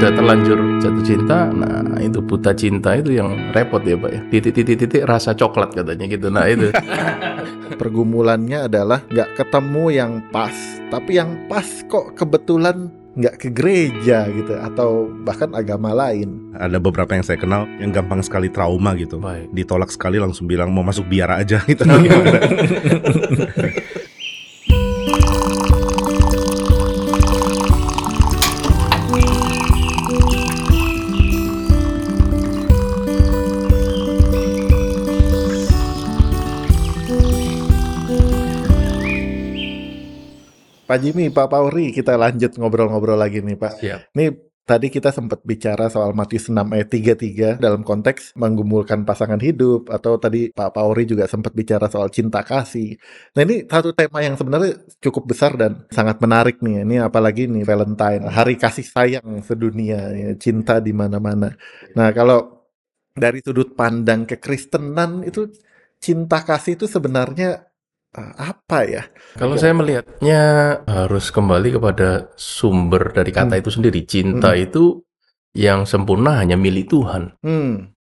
udah terlanjur jatuh cinta, nah itu buta cinta itu yang repot ya Pak ya. Titik-titik-titik rasa coklat katanya gitu, nah itu. Pergumulannya adalah nggak ketemu yang pas, tapi yang pas kok kebetulan nggak ke gereja gitu atau bahkan agama lain. Ada beberapa yang saya kenal yang gampang sekali trauma gitu. Baik. Ditolak sekali langsung bilang mau masuk biara aja gitu. Pak Jimmy, Pak Pauri, kita lanjut ngobrol-ngobrol lagi nih Pak. Siap. Nih tadi kita sempat bicara soal Matius 6 ayat 33 dalam konteks menggumulkan pasangan hidup, atau tadi Pak Pauri juga sempat bicara soal cinta kasih. Nah ini satu tema yang sebenarnya cukup besar dan sangat menarik nih. Ini apalagi nih Valentine, hari kasih sayang sedunia, ya, cinta di mana-mana. Nah kalau dari sudut pandang kekristenan itu cinta kasih itu sebenarnya apa ya? Kalau saya melihatnya harus kembali kepada sumber dari kata itu sendiri. Cinta itu yang sempurna hanya milik Tuhan.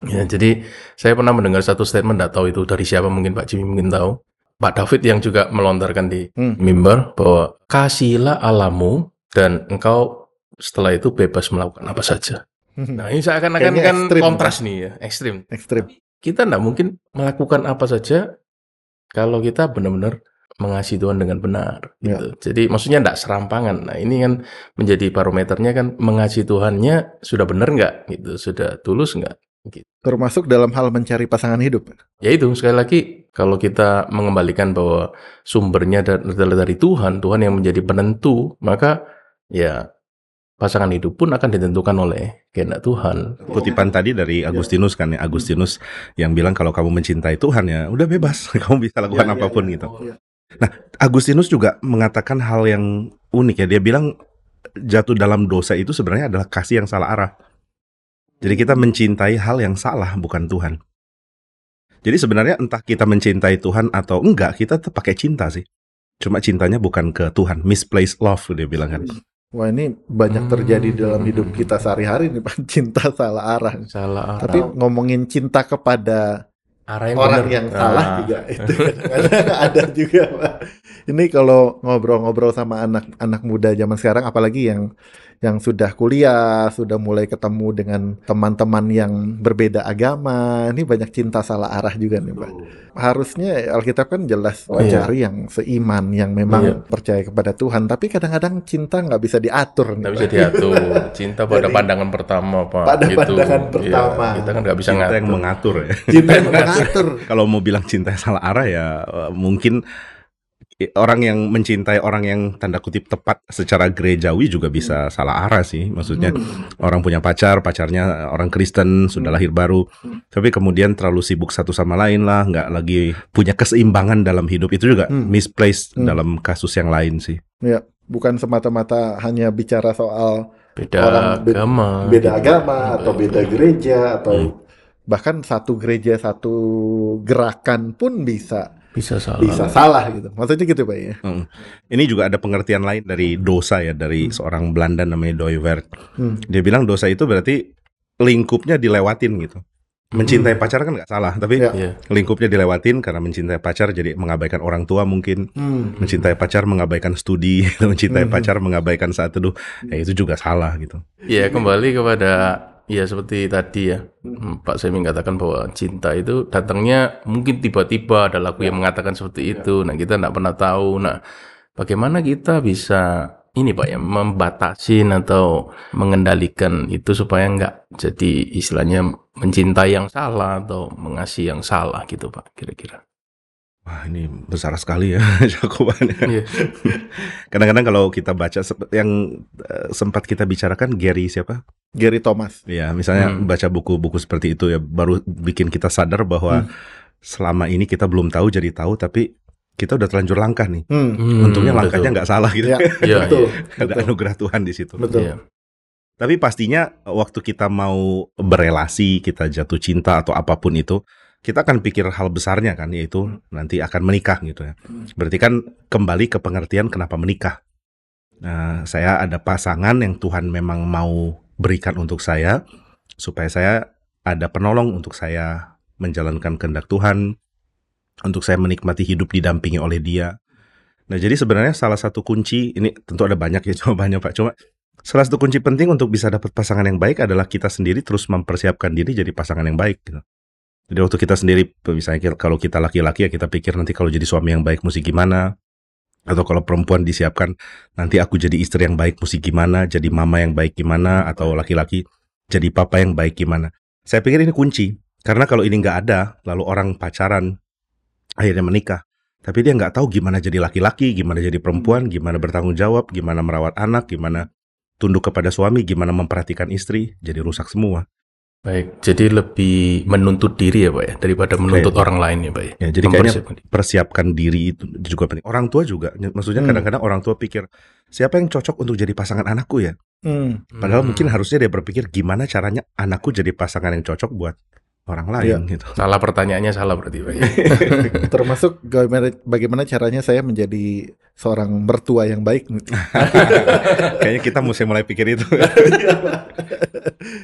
Ya, jadi saya pernah mendengar satu statement, tidak tahu itu dari siapa, mungkin Pak Jimmy mungkin tahu, Pak David yang juga melontarkan di mimbar bahwa kasihilah Allahmu dan engkau setelah itu bebas melakukan apa saja. Nah ini seakan-akan kan kontras nih ya, ekstrim. Kita tidak mungkin melakukan apa saja kalau kita benar-benar mengasihi Tuhan dengan benar, gitu. Ya. Jadi maksudnya tidak serampangan. Nah ini kan menjadi barometernya kan mengasihi Tuhannya sudah benar nggak, gitu, sudah tulus nggak, gitu. Termasuk dalam hal mencari pasangan hidup. Ya itu sekali lagi kalau kita mengembalikan bahwa sumbernya dari Tuhan yang menjadi penentu, maka ya pasangan hidup pun akan ditentukan oleh kehendak Tuhan. Kutipan tadi dari Agustinus kan ya, Agustinus yang bilang kalau kamu mencintai Tuhan ya udah bebas, kamu bisa lakukan apapun gitu. Nah, Agustinus juga mengatakan hal yang unik ya, dia bilang jatuh dalam dosa itu sebenarnya adalah kasih yang salah arah. Jadi kita mencintai hal yang salah, bukan Tuhan. Jadi sebenarnya entah kita mencintai Tuhan atau enggak, kita tetap pakai cinta sih. Cuma cintanya bukan ke Tuhan, misplaced love dia bilang kan. Wah ini banyak terjadi dalam hidup kita sehari-hari nih Pak, cinta salah arah. Salah arah. Tapi ngomongin cinta kepada orang yang salah juga itu ada juga Pak. Ini kalau ngobrol-ngobrol sama anak-anak muda zaman sekarang, apalagi yang sudah kuliah, sudah mulai ketemu dengan teman-teman yang berbeda agama, ini banyak cinta salah arah juga nih Pak. Harusnya Alkitab kan jelas cari yang seiman, yang memang percaya kepada Tuhan. Tapi kadang-kadang cinta nggak bisa diatur nih Pak. Nggak bisa diatur. Cinta pada pandangan pertama Pak. Pada pandangan pertama. Kita kan nggak bisa cinta ngatur. Yang mengatur ya. Cinta yang mengatur. Kalau mau bilang cinta salah arah ya mungkin orang yang mencintai orang yang tanda kutip tepat secara gerejawi juga bisa salah arah sih. Maksudnya orang punya pacar, pacarnya orang Kristen, sudah lahir baru, tapi kemudian terlalu sibuk satu sama lain lah, nggak lagi punya keseimbangan dalam hidup. Itu juga misplaced dalam kasus yang lain sih. Ya, bukan semata-mata hanya bicara soal beda agama atau beda gereja atau bahkan satu gereja satu gerakan pun bisa salah gitu. Maksudnya gitu Pak ya. Ini juga ada pengertian lain dari dosa ya, dari seorang Belanda namanya Dooyeweerd. Dia bilang dosa itu berarti lingkupnya dilewatin gitu. Mencintai pacar kan gak salah, tapi lingkupnya dilewatin karena mencintai pacar jadi mengabaikan orang tua mungkin. Mencintai pacar mengabaikan studi, mencintai pacar mengabaikan saat teduh. Ya itu juga salah gitu. Iya, kembali kepada ya seperti tadi ya Pak Semi katakan bahwa cinta itu datangnya mungkin tiba-tiba, ada lagu yang mengatakan seperti itu. Nah kita tidak pernah tahu. Nah bagaimana kita bisa ini Pak ya, membatasin atau mengendalikan itu supaya enggak jadi istilahnya mencintai yang salah atau mengasihi yang salah gitu Pak kira-kira. Wah ini besar sekali ya cakupannya. Kadang-kadang kalau kita baca yang sempat kita bicarakan Gary Thomas. Ya misalnya baca buku-buku seperti itu ya, baru bikin kita sadar bahwa selama ini kita belum tahu jadi tahu, tapi kita udah terlanjur langkah nih. Untungnya langkahnya nggak salah gitu. Ya, betul. Ada anugerah Tuhan di situ. Betul. Ya. Tapi pastinya waktu kita mau berelasi, kita jatuh cinta atau apapun itu, kita akan pikir hal besarnya kan, yaitu nanti akan menikah gitu ya. Berarti kan kembali ke pengertian kenapa menikah. Nah, saya ada pasangan yang Tuhan memang mau berikan untuk saya, supaya saya ada penolong untuk saya menjalankan kehendak Tuhan, untuk saya menikmati hidup didampingi oleh Dia. Nah, jadi sebenarnya salah satu kunci, ini tentu ada banyak ya jawabannya Pak, cuma salah satu kunci penting untuk bisa dapat pasangan yang baik adalah kita sendiri terus mempersiapkan diri jadi pasangan yang baik. Gitu. Jadi waktu kita sendiri, misalnya kalau kita laki-laki ya kita pikir nanti kalau jadi suami yang baik mesti gimana, atau kalau perempuan disiapkan nanti aku jadi istri yang baik mesti gimana, jadi mama yang baik gimana, atau laki-laki jadi papa yang baik gimana. Saya pikir ini kunci, karena kalau ini nggak ada, lalu orang pacaran akhirnya menikah. Tapi dia nggak tahu gimana jadi laki-laki, gimana jadi perempuan, gimana bertanggung jawab, gimana merawat anak, gimana tunduk kepada suami, gimana memperhatikan istri, jadi rusak semua. Baik, jadi lebih menuntut diri ya Pak ya, daripada menuntut orang lain ya Pak ya. Ya jadi kayaknya persiapkan diri itu juga penting. Orang tua juga, maksudnya kadang-kadang orang tua pikir, siapa yang cocok untuk jadi pasangan anakku ya? Padahal mungkin harusnya dia berpikir, gimana caranya anakku jadi pasangan yang cocok buat orang lain gitu. Salah pertanyaannya salah berarti Pak. Termasuk bagaimana caranya saya menjadi seorang mertua yang baik. Kayaknya kita mesti mulai pikir itu.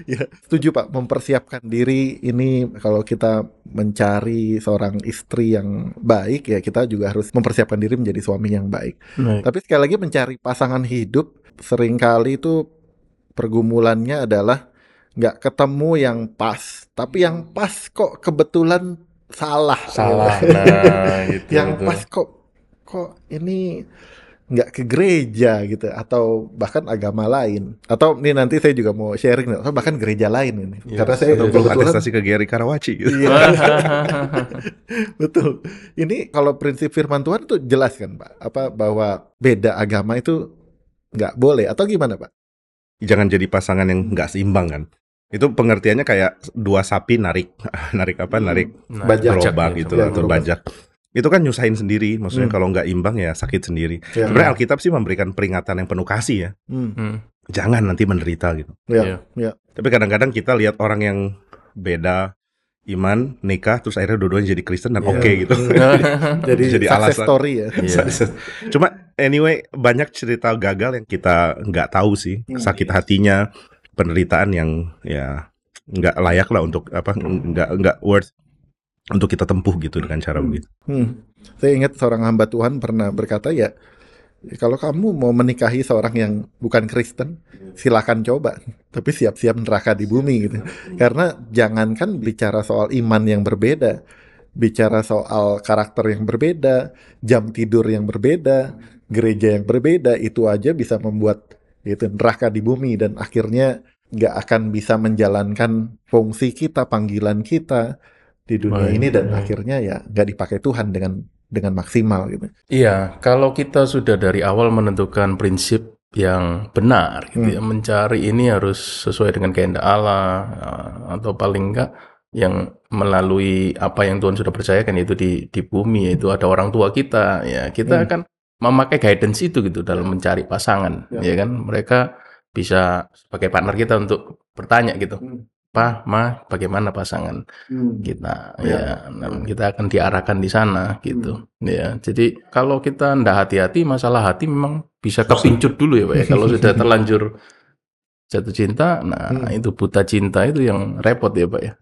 Ya, setuju Pak, mempersiapkan diri ini kalau kita mencari seorang istri yang baik ya kita juga harus mempersiapkan diri menjadi suami yang baik. Baik. Tapi sekali lagi mencari pasangan hidup seringkali itu pergumulannya adalah nggak ketemu yang pas, tapi yang pas kok kebetulan salah. Nah, gitu, yang betul. Pas kok ini nggak ke gereja gitu, atau bahkan agama lain, atau ini nanti saya juga mau sharing, atau bahkan gereja lain ini, karena saya kebetulan atestasi ke Giri Karawaci gitu. Betul. Ini kalau prinsip Firman Tuhan itu jelas kan Pak, bahwa beda agama itu nggak boleh atau gimana Pak? Jangan jadi pasangan yang nggak seimbang kan? Itu pengertiannya kayak dua sapi narik gerobak gitu atau bajak. Itu kan nyusahin sendiri, maksudnya kalau nggak imbang ya sakit sendiri. Ya. Sebenarnya Alkitab sih memberikan peringatan yang penuh kasih ya. Jangan nanti menderita gitu. Ya. Tapi kadang-kadang kita lihat orang yang beda iman, nikah, terus akhirnya dua-duanya jadi Kristen dan gitu. jadi alasan. Story ya. Cuma anyway banyak cerita gagal yang kita nggak tahu sih, sakit hatinya, penderitaan yang ya nggak layak lah untuk nggak worth untuk kita tempuh gitu dengan cara begitu. Saya ingat seorang hamba Tuhan pernah berkata ya, kalau kamu mau menikahi seorang yang bukan Kristen, silakan coba, tapi siap-siap neraka di bumi gitu. Karena jangankan bicara soal iman yang berbeda, bicara soal karakter yang berbeda, jam tidur yang berbeda, gereja yang berbeda, itu aja bisa membuat itu neraka di bumi, dan akhirnya nggak akan bisa menjalankan fungsi kita, panggilan kita di dunia ini, dan akhirnya ya nggak dipakai Tuhan dengan maksimal gitu. Iya, kalau kita sudah dari awal menentukan prinsip yang benar gitu ya, mencari ini harus sesuai dengan kehendak Allah, atau paling enggak yang melalui apa yang Tuhan sudah percayakan, yaitu di bumi, yaitu ada orang tua kita ya. Kita akan memakai guidance itu gitu dalam mencari pasangan ya kan. Mereka bisa sebagai partner kita untuk bertanya gitu. Pa, ma, bagaimana pasangan kita? Kita akan diarahkan di sana gitu. Ya, jadi kalau kita nggak hati-hati, masalah hati memang bisa kepincut dulu ya Pak ya. Kalau sudah terlanjur jatuh cinta, itu buta cinta itu yang repot ya Pak ya.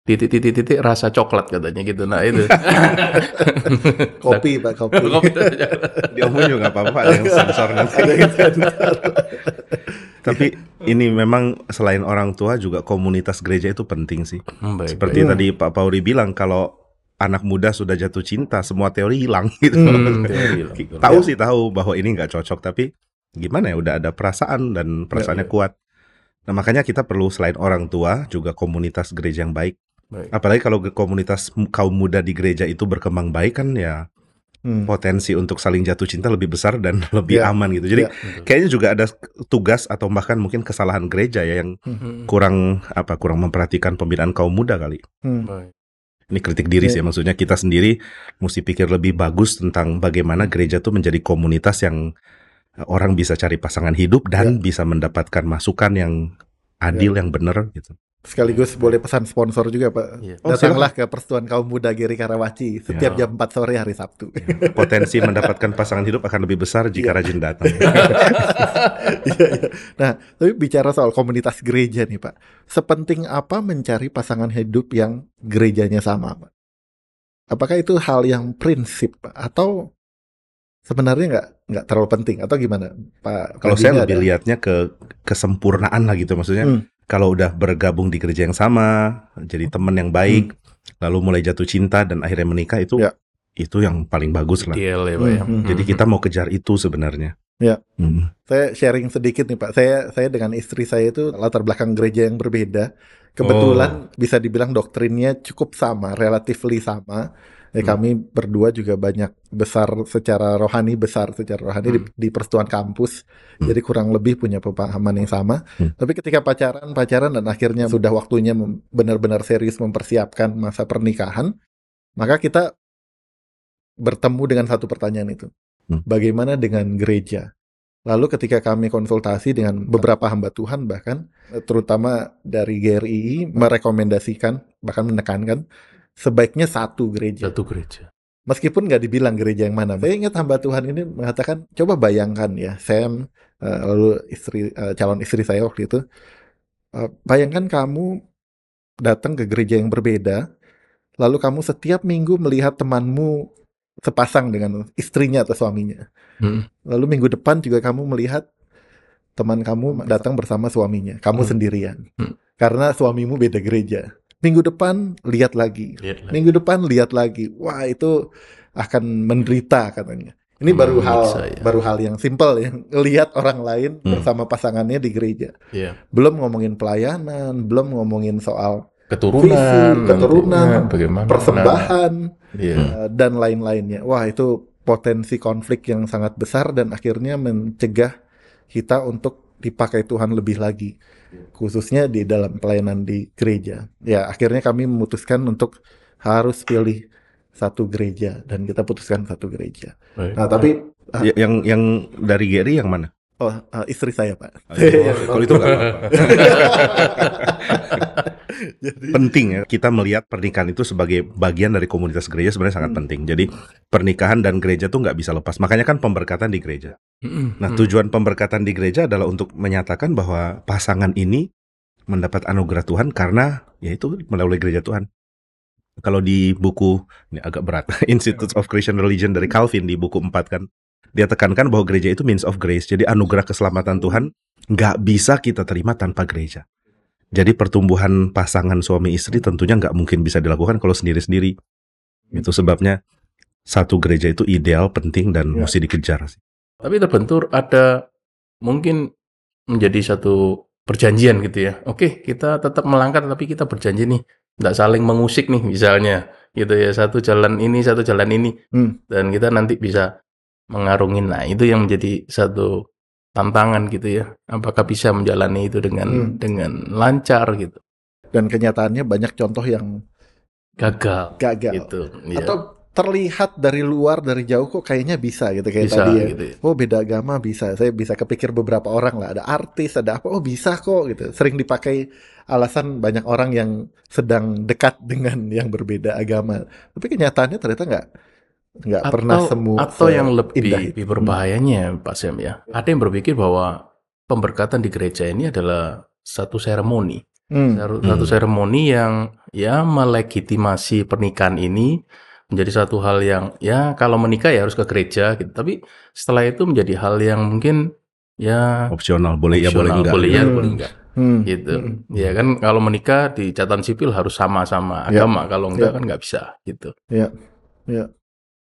Titik-titik-titik rasa coklat katanya gitu, nah itu. kopi Pak. Dia omongin juga apa-apa yang sensor nanti. Tapi ini memang selain orang tua juga komunitas gereja itu penting sih. Seperti tadi Pak Pauri bilang, kalau anak muda sudah jatuh cinta, semua teori hilang gitu. Tahu bahwa ini nggak cocok, tapi gimana ya, udah ada perasaan dan perasaannya kuat. Nah makanya kita perlu selain orang tua juga komunitas gereja yang baik. Apalagi kalau komunitas kaum muda di gereja itu berkembang baik kan ya. Potensi untuk saling jatuh cinta lebih besar dan lebih aman gitu. Jadi kayaknya juga ada tugas atau bahkan mungkin kesalahan gereja ya yang kurang memperhatikan pembinaan kaum muda kali. Ini kritik diri sih, maksudnya kita sendiri mesti pikir lebih bagus tentang bagaimana gereja tuh menjadi komunitas yang orang bisa cari pasangan hidup dan bisa mendapatkan masukan yang adil, yang benar gitu. Sekaligus boleh pesan sponsor juga, Pak. Yeah. Datanglah ke Persatuan Kaum Muda Giri Karawaci setiap jam 4 sore hari Sabtu. Yeah. Potensi mendapatkan pasangan hidup akan lebih besar jika rajin datang. Nah, tapi bicara soal komunitas gereja nih, Pak. Sepenting apa mencari pasangan hidup yang gerejanya sama, Pak? Apakah itu hal yang prinsip, Pak? Atau sebenarnya nggak terlalu penting? Atau gimana, Pak? Kalau saya lebih lihatnya ke kesempurnaan lah gitu, maksudnya. Kalau udah bergabung di gereja yang sama, jadi teman yang baik, lalu mulai jatuh cinta dan akhirnya menikah, itu yang paling bagus lah. Ideal, ya, Pak, ya. Jadi kita mau kejar itu sebenarnya. Ya. Saya sharing sedikit nih, Pak. Saya dengan istri saya itu latar belakang gereja yang berbeda. Kebetulan bisa dibilang doktrinnya cukup sama, relatively sama. Kami berdua juga banyak besar secara rohani di Persatuan Kampus. Jadi kurang lebih punya pemahaman yang sama. Tapi ketika pacaran dan akhirnya sudah waktunya benar-benar serius mempersiapkan masa pernikahan, maka kita bertemu dengan satu pertanyaan itu. Bagaimana dengan gereja? Lalu ketika kami konsultasi dengan beberapa hamba Tuhan, bahkan terutama dari GRII, merekomendasikan, bahkan menekankan sebaiknya satu gereja. Meskipun nggak dibilang gereja yang mana. Saya ingat hamba Tuhan ini mengatakan, coba bayangkan ya, Sam, lalu calon istri saya waktu itu, bayangkan kamu datang ke gereja yang berbeda, lalu kamu setiap minggu melihat temanmu sepasang dengan istrinya atau suaminya. Lalu minggu depan juga kamu melihat teman kamu datang bersama suaminya, kamu sendirian. Karena suamimu beda gereja. Minggu depan lihat lagi. Minggu depan lihat lagi. Wah, itu akan menderita katanya. Ini baru hal yang simple, yang lihat orang lain bersama pasangannya di gereja. Yeah. Belum ngomongin pelayanan, belum ngomongin soal keturunan, persembahan, dan lain-lainnya. Wah, itu potensi konflik yang sangat besar dan akhirnya mencegah kita untuk dipakai Tuhan lebih lagi, khususnya di dalam pelayanan di gereja. Ya, akhirnya kami memutuskan untuk harus pilih satu gereja dan kita putuskan satu gereja. Baik. Nah, tapi yang dari Gary yang mana? Oh, istri saya, Pak. Kalau itu nggak apa-apa. Jadi, penting ya, kita melihat pernikahan itu sebagai bagian dari komunitas gereja sebenarnya sangat penting. Jadi pernikahan dan gereja tuh nggak bisa lepas. Makanya kan pemberkatan di gereja. Nah, tujuan pemberkatan di gereja adalah untuk menyatakan bahwa pasangan ini mendapat anugerah Tuhan karena yaitu melalui gereja Tuhan. Kalau di buku, ini agak berat, Institutes of Christian Religion dari Calvin di buku 4 kan, dia tekankan bahwa gereja itu means of grace. Jadi anugerah keselamatan Tuhan nggak bisa kita terima tanpa gereja. Jadi pertumbuhan pasangan suami istri tentunya nggak mungkin bisa dilakukan kalau sendiri-sendiri. Itu sebabnya satu gereja itu ideal, penting, dan mesti dikejar. Tapi terbentur ada mungkin menjadi satu perjanjian gitu ya. Oke, kita tetap melangkah tapi kita berjanji nih. Nggak saling mengusik nih misalnya. Gitu ya, satu jalan ini. Dan kita nanti bisa mengarungi. Nah, itu yang menjadi satu tantangan gitu ya, apakah bisa menjalani itu dengan lancar gitu. Dan kenyataannya banyak contoh yang gagal gitu, atau terlihat dari luar, dari jauh kok kayaknya bisa gitu, kayak bisa, tadi ya. Gitu ya, oh beda agama bisa, saya bisa kepikir beberapa orang lah, ada artis, ada apa, oh bisa kok gitu. Sering dipakai alasan banyak orang yang sedang dekat dengan yang berbeda agama, tapi kenyataannya ternyata nggak pernah semua. Atau yang lebih berbahayanya Pak Sam ya, ada yang berpikir bahwa pemberkatan di gereja ini adalah satu seremoni, satu seremoni yang melegitimasi pernikahan ini menjadi satu hal yang kalau menikah harus ke gereja gitu. Tapi setelah itu menjadi hal yang mungkin opsional, boleh ya boleh enggak. Gitu. Ya kan, kalau menikah di catatan sipil harus sama-sama agama, kalau enggak kan enggak bisa gitu.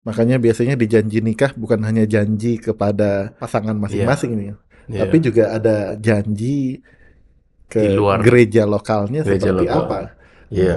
Makanya biasanya di janji nikah bukan hanya janji kepada pasangan masing-masing tapi juga ada janji ke luar gereja lokalnya, seperti lokal. Apa?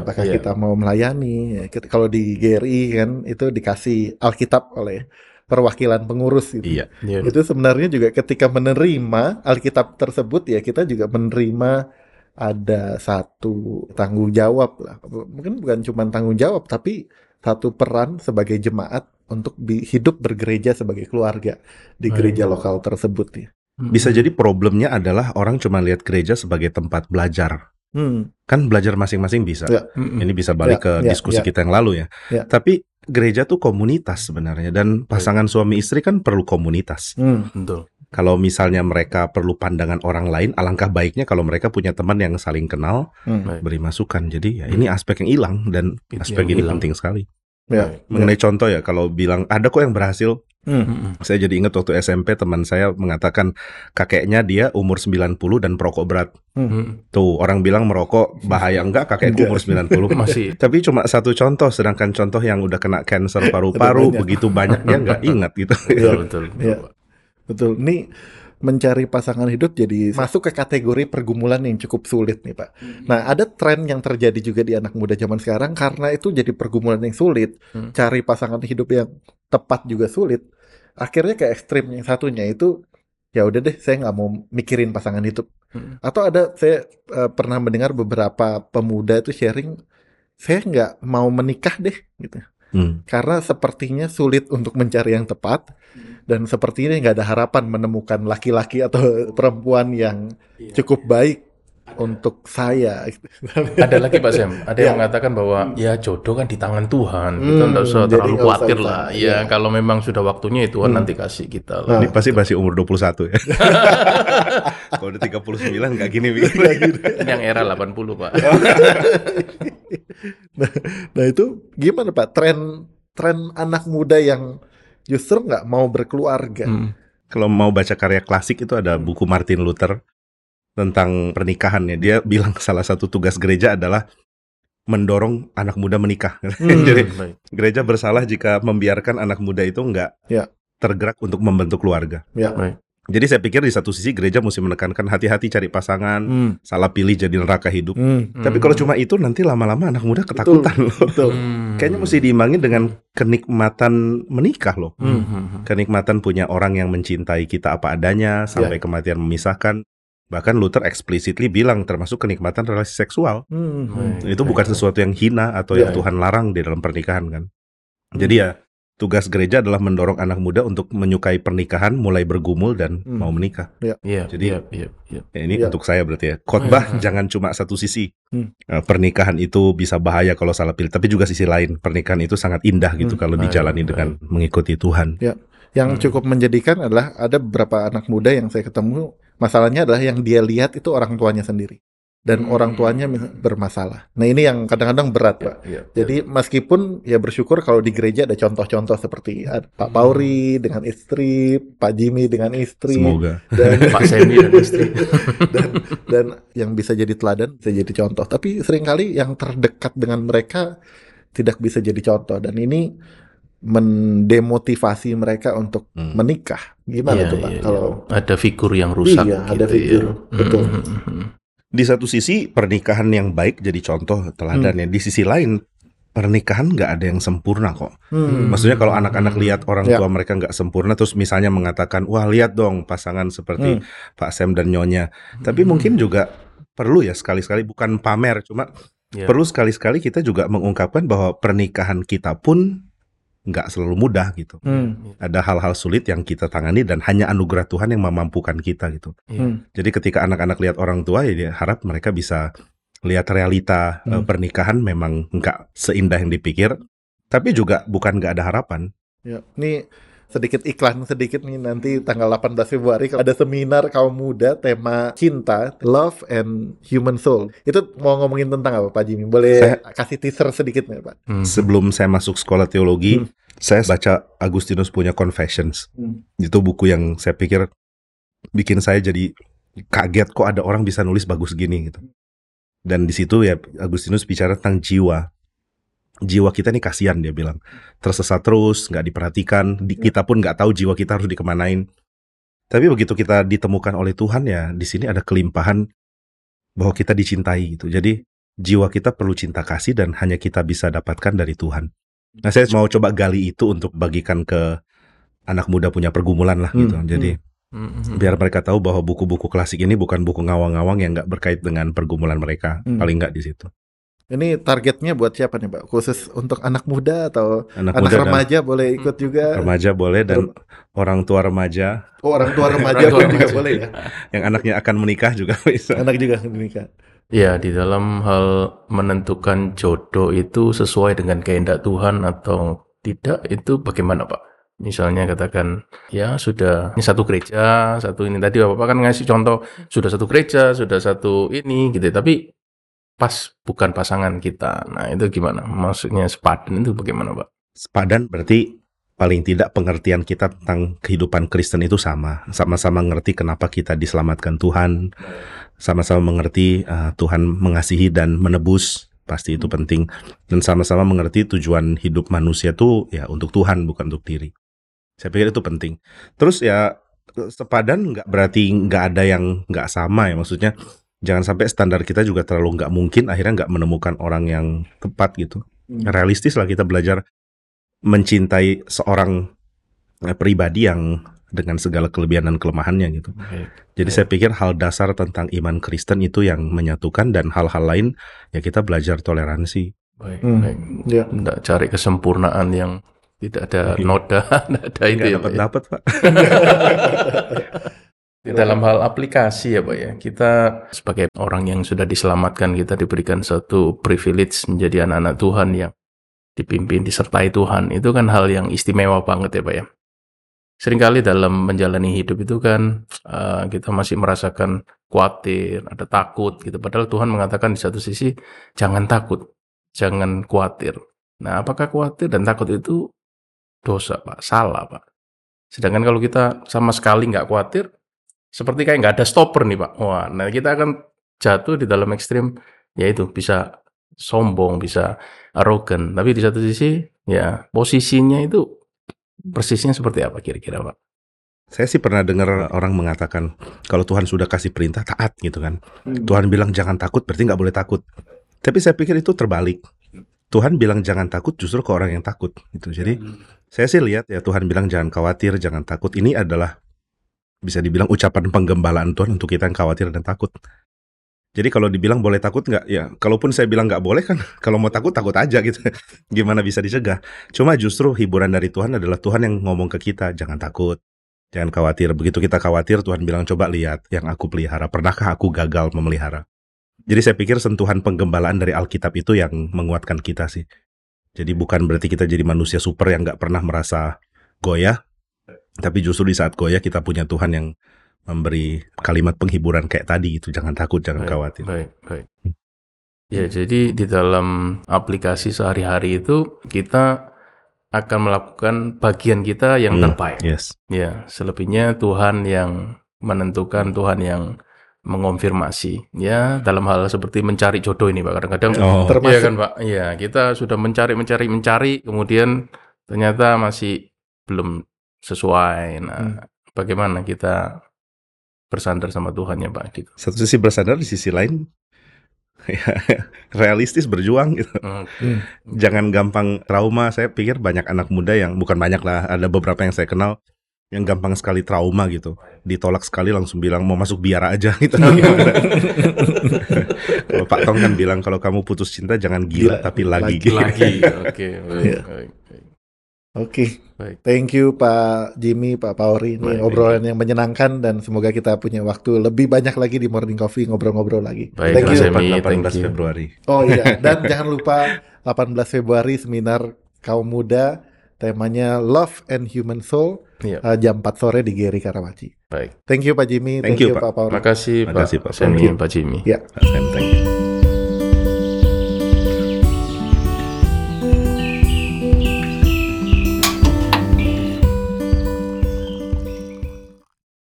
Apakah kita mau melayani? Kalau di GRI kan itu dikasih Alkitab oleh perwakilan pengurus gitu. Itu sebenarnya juga ketika menerima Alkitab tersebut kita juga menerima ada satu tanggung jawab lah. Mungkin bukan cuma tanggung jawab tapi satu peran sebagai jemaat untuk hidup bergereja sebagai keluarga di gereja lokal tersebut. Bisa jadi problemnya adalah orang cuma lihat gereja sebagai tempat belajar, Kan belajar masing-masing bisa. Ini bisa balik ke diskusi kita yang lalu ya. Tapi gereja tuh komunitas sebenarnya, dan pasangan suami istri kan perlu komunitas. Betul. Kalau misalnya mereka perlu pandangan orang lain, alangkah baiknya kalau mereka punya teman yang saling kenal, beri masukan. Jadi ya ini aspek yang hilang, dan aspek ini penting sekali. Mengenai contoh ya, kalau bilang ada kok yang berhasil, saya jadi ingat waktu SMP teman saya mengatakan kakeknya dia umur 90 dan perokok berat. Tuh orang bilang merokok bahaya, enggak, kakekku umur 90 masih. Tapi cuma satu contoh, sedangkan contoh yang udah kena kanker paru-paru begitu banyaknya nggak ingat gitu. Betul, ini mencari pasangan hidup jadi masuk ke kategori pergumulan yang cukup sulit nih Pak. Nah, ada tren yang terjadi juga di anak muda zaman sekarang, karena itu jadi pergumulan yang sulit, cari pasangan hidup yang tepat juga sulit. Akhirnya ke ekstrim yang satunya itu, ya udah deh saya nggak mau mikirin pasangan hidup. Atau ada, saya pernah mendengar beberapa pemuda itu sharing, saya nggak mau menikah deh gitu. Karena sepertinya sulit untuk mencari yang tepat, dan sepertinya nggak ada harapan menemukan laki-laki atau perempuan yang cukup baik untuk saya. Ada lagi Pak Sam, ada yang mengatakan bahwa ya jodoh kan di tangan Tuhan, kita nggak usah terlalu khawatir lah. Ya kalau memang sudah waktunya Tuhan nanti kasih kita lah. Ini pasti masih umur 21 ya. Kalau udah 39 nggak gini mikirnya. Yang era 80 Pak. Nah itu gimana Pak, tren anak muda yang justru nggak mau berkeluarga? Kalau mau baca karya klasik itu ada buku Martin Luther tentang pernikahannya. Dia bilang salah satu tugas gereja adalah mendorong anak muda menikah. Jadi gereja bersalah jika membiarkan anak muda itu nggak tergerak untuk membentuk keluarga. Jadi saya pikir di satu sisi gereja mesti menekankan hati-hati cari pasangan, salah pilih jadi neraka hidup. Tapi kalau cuma itu nanti lama-lama anak muda ketakutan. Betul. Kayaknya mesti diimbangi dengan kenikmatan menikah loh. Kenikmatan punya orang yang mencintai kita apa adanya sampai kematian memisahkan. Bahkan Luther explicitly bilang termasuk kenikmatan relasi seksual. Itu bukan sesuatu yang hina atau yang Tuhan larang di dalam pernikahan kan. Jadi ya, tugas gereja adalah mendorong anak muda untuk menyukai pernikahan, mulai bergumul dan mau menikah. Jadi ini untuk saya berarti ya. Khotbah jangan cuma satu sisi. Pernikahan itu bisa bahaya kalau salah pilih, tapi juga sisi lain. Pernikahan itu sangat indah gitu kalau dijalani dengan mengikuti Tuhan. Yang cukup menjadikan adalah ada beberapa anak muda yang saya ketemu, masalahnya adalah yang dia lihat itu orang tuanya sendiri. Dan orang tuanya bermasalah. Nah ini yang kadang-kadang berat Pak. Jadi meskipun ya bersyukur kalau di gereja ada contoh-contoh seperti Pak Pauri dengan istri, Pak Jimmy dengan istri, semoga, dan Pak Semi dan istri, dan yang bisa jadi teladan, bisa jadi contoh. Tapi seringkali yang terdekat dengan mereka tidak bisa jadi contoh, dan ini mendemotivasi mereka untuk menikah. Gimana tuh Pak? Kalau ada figur yang rusak, ada figur, betul. Di satu sisi pernikahan yang baik jadi contoh teladannya, di sisi lain pernikahan nggak ada yang sempurna kok. Maksudnya kalau anak-anak lihat orang tua mereka nggak sempurna, terus misalnya mengatakan, wah lihat dong pasangan seperti Pak Sam dan Nyonya. Tapi mungkin juga perlu ya sekali-sekali, bukan pamer, cuma perlu sekali-sekali kita juga mengungkapkan bahwa pernikahan kita pun nggak selalu mudah gitu. Ada hal-hal sulit yang kita tangani, dan hanya anugerah Tuhan yang memampukan kita gitu. Jadi ketika anak-anak lihat orang tua, ya dia harap mereka bisa lihat realita pernikahan memang nggak seindah yang dipikir, tapi juga bukan nggak ada harapan. Ini sedikit iklan sedikit nih, nanti tanggal 18 Februari ada seminar kaum muda tema cinta, love and human soul. Itu mau ngomongin tentang apa Pak Jimmy? Boleh saya kasih teaser sedikit nih Pak? Sebelum saya masuk sekolah teologi, saya baca Agustinus punya Confessions. Itu buku yang saya pikir bikin saya jadi kaget, kok ada orang bisa nulis bagus gini gitu. Dan di situ ya Agustinus bicara tentang jiwa. Jiwa kita ini kasihan, dia bilang. Tersesat terus, gak diperhatikan. Kita pun gak tahu jiwa kita harus dikemanain. Tapi begitu kita ditemukan oleh Tuhan ya, di sini ada kelimpahan bahwa kita dicintai gitu. Jadi jiwa kita perlu cinta kasih, dan hanya kita bisa dapatkan dari Tuhan. Nah, saya mau coba gali itu untuk bagikan ke anak muda punya pergumulan lah gitu. Jadi biar mereka tahu bahwa buku-buku klasik ini bukan buku ngawang-ngawang yang nggak berkait dengan pergumulan mereka, paling nggak di situ. Ini targetnya buat siapa nih, Mbak? Khusus untuk anak muda atau anak muda remaja boleh ikut juga? Remaja boleh dan orang tua remaja. Oh, orang tua remaja pun juga boleh ya? Yang anaknya akan menikah juga bisa. Anak juga akan menikah. Ya, di dalam hal menentukan jodoh itu sesuai dengan kehendak Tuhan atau tidak itu bagaimana, Pak? Misalnya katakan ya sudah ini satu gereja, satu ini tadi Bapak kan ngasih contoh sudah satu gereja, sudah satu ini gitu. Tapi pas bukan pasangan kita. Nah, itu gimana? Maksudnya sepadan itu bagaimana, Pak? Sepadan berarti paling tidak pengertian kita tentang kehidupan Kristen itu sama. Sama-sama ngerti kenapa kita diselamatkan Tuhan. Sama-sama mengerti Tuhan mengasihi dan menebus. Pasti itu penting. Dan sama-sama mengerti tujuan hidup manusia itu ya untuk Tuhan, bukan untuk diri. Saya pikir itu penting. Terus ya sepadan nggak berarti nggak ada yang nggak sama ya. Maksudnya jangan sampai standar kita juga terlalu nggak mungkin, akhirnya nggak menemukan orang yang tepat gitu. Realistis lah kita belajar mencintai seorang pribadi yang dengan segala kelebihan dan kelemahannya gitu. Jadi saya pikir hal dasar tentang iman Kristen itu yang menyatukan, dan hal-hal lain ya kita belajar toleransi. Baik. Nggak cari kesempurnaan yang tidak ada noda, tidak ada itu. Nggak dapat Pak. Di dalam hal aplikasi ya Pak ya, kita sebagai orang yang sudah diselamatkan, kita diberikan suatu privilege menjadi anak-anak Tuhan yang dipimpin, disertai Tuhan. Itu kan hal yang istimewa banget ya Pak ya. Seringkali dalam menjalani hidup itu kan kita masih merasakan khawatir, ada takut gitu. Padahal Tuhan mengatakan di satu sisi jangan takut, jangan khawatir. Nah apakah khawatir dan takut itu dosa Pak, salah Pak? Sedangkan kalau kita sama sekali nggak khawatir, seperti kayak nggak ada stopper nih Pak. Wah, nah kita akan jatuh di dalam ekstrim, yaitu bisa sombong, bisa arogan. Tapi di satu sisi, ya posisinya itu persisnya seperti apa kira-kira Pak? Saya sih pernah dengar orang mengatakan kalau Tuhan sudah kasih perintah taat gitu kan. Tuhan bilang jangan takut, berarti nggak boleh takut. Tapi saya pikir itu terbalik. Tuhan bilang jangan takut justru ke orang yang takut gitu. Jadi saya sih lihat ya Tuhan bilang jangan khawatir, jangan takut. Ini adalah bisa dibilang ucapan penggembalaan Tuhan untuk kita yang khawatir dan takut. Jadi kalau dibilang boleh takut nggak? Ya, kalaupun saya bilang nggak boleh kan, kalau mau takut, takut aja gitu. Gimana bisa dicegah? Cuma justru hiburan dari Tuhan adalah Tuhan yang ngomong ke kita, jangan takut, jangan khawatir. Begitu kita khawatir, Tuhan bilang coba lihat yang aku pelihara. Pernahkah aku gagal memelihara? Jadi saya pikir sentuhan penggembalaan dari Alkitab itu yang menguatkan kita sih. Jadi bukan berarti kita jadi manusia super yang nggak pernah merasa goyah, tapi justru di saat goyah kita punya Tuhan yang memberi kalimat penghiburan kayak tadi gitu. Jangan takut, jangan khawatir. Baik. Ya, jadi di dalam aplikasi sehari-hari itu kita akan melakukan bagian kita yang terbaik. Yes. Ya, selebihnya Tuhan yang menentukan, Tuhan yang mengonfirmasi. Ya, dalam hal seperti mencari jodoh ini Pak. Kadang-kadang termasuk ya kan Pak. Ya, kita sudah mencari, kemudian ternyata masih belum sesuai. Nah, bagaimana kita bersandar sama Tuhan ya Pak gitu. Satu sisi bersandar, di sisi lain realistis berjuang gitu. Jangan gampang trauma. Saya pikir banyak anak muda yang, bukan banyak lah, ada beberapa yang saya kenal yang gampang sekali trauma gitu. Ditolak sekali langsung bilang mau masuk biara aja gitu. Pak Tong kan bilang kalau kamu putus cinta jangan gila tapi lagi. Oke, thank you Pak Jimmy, Pak Pauri. Ini obrolan yang menyenangkan dan semoga kita punya waktu lebih banyak lagi di Morning Coffee ngobrol-ngobrol lagi. Thank you. 18 Februari. Oh iya, dan jangan lupa 18 Februari seminar kaum muda, temanya Love and Human Soul, jam 4 sore di Giri Karawaci. Baik. Thank you Pak Jimmy, thank you Pak Pauri. Terima kasih Pak Jimmy. Ya, thank you.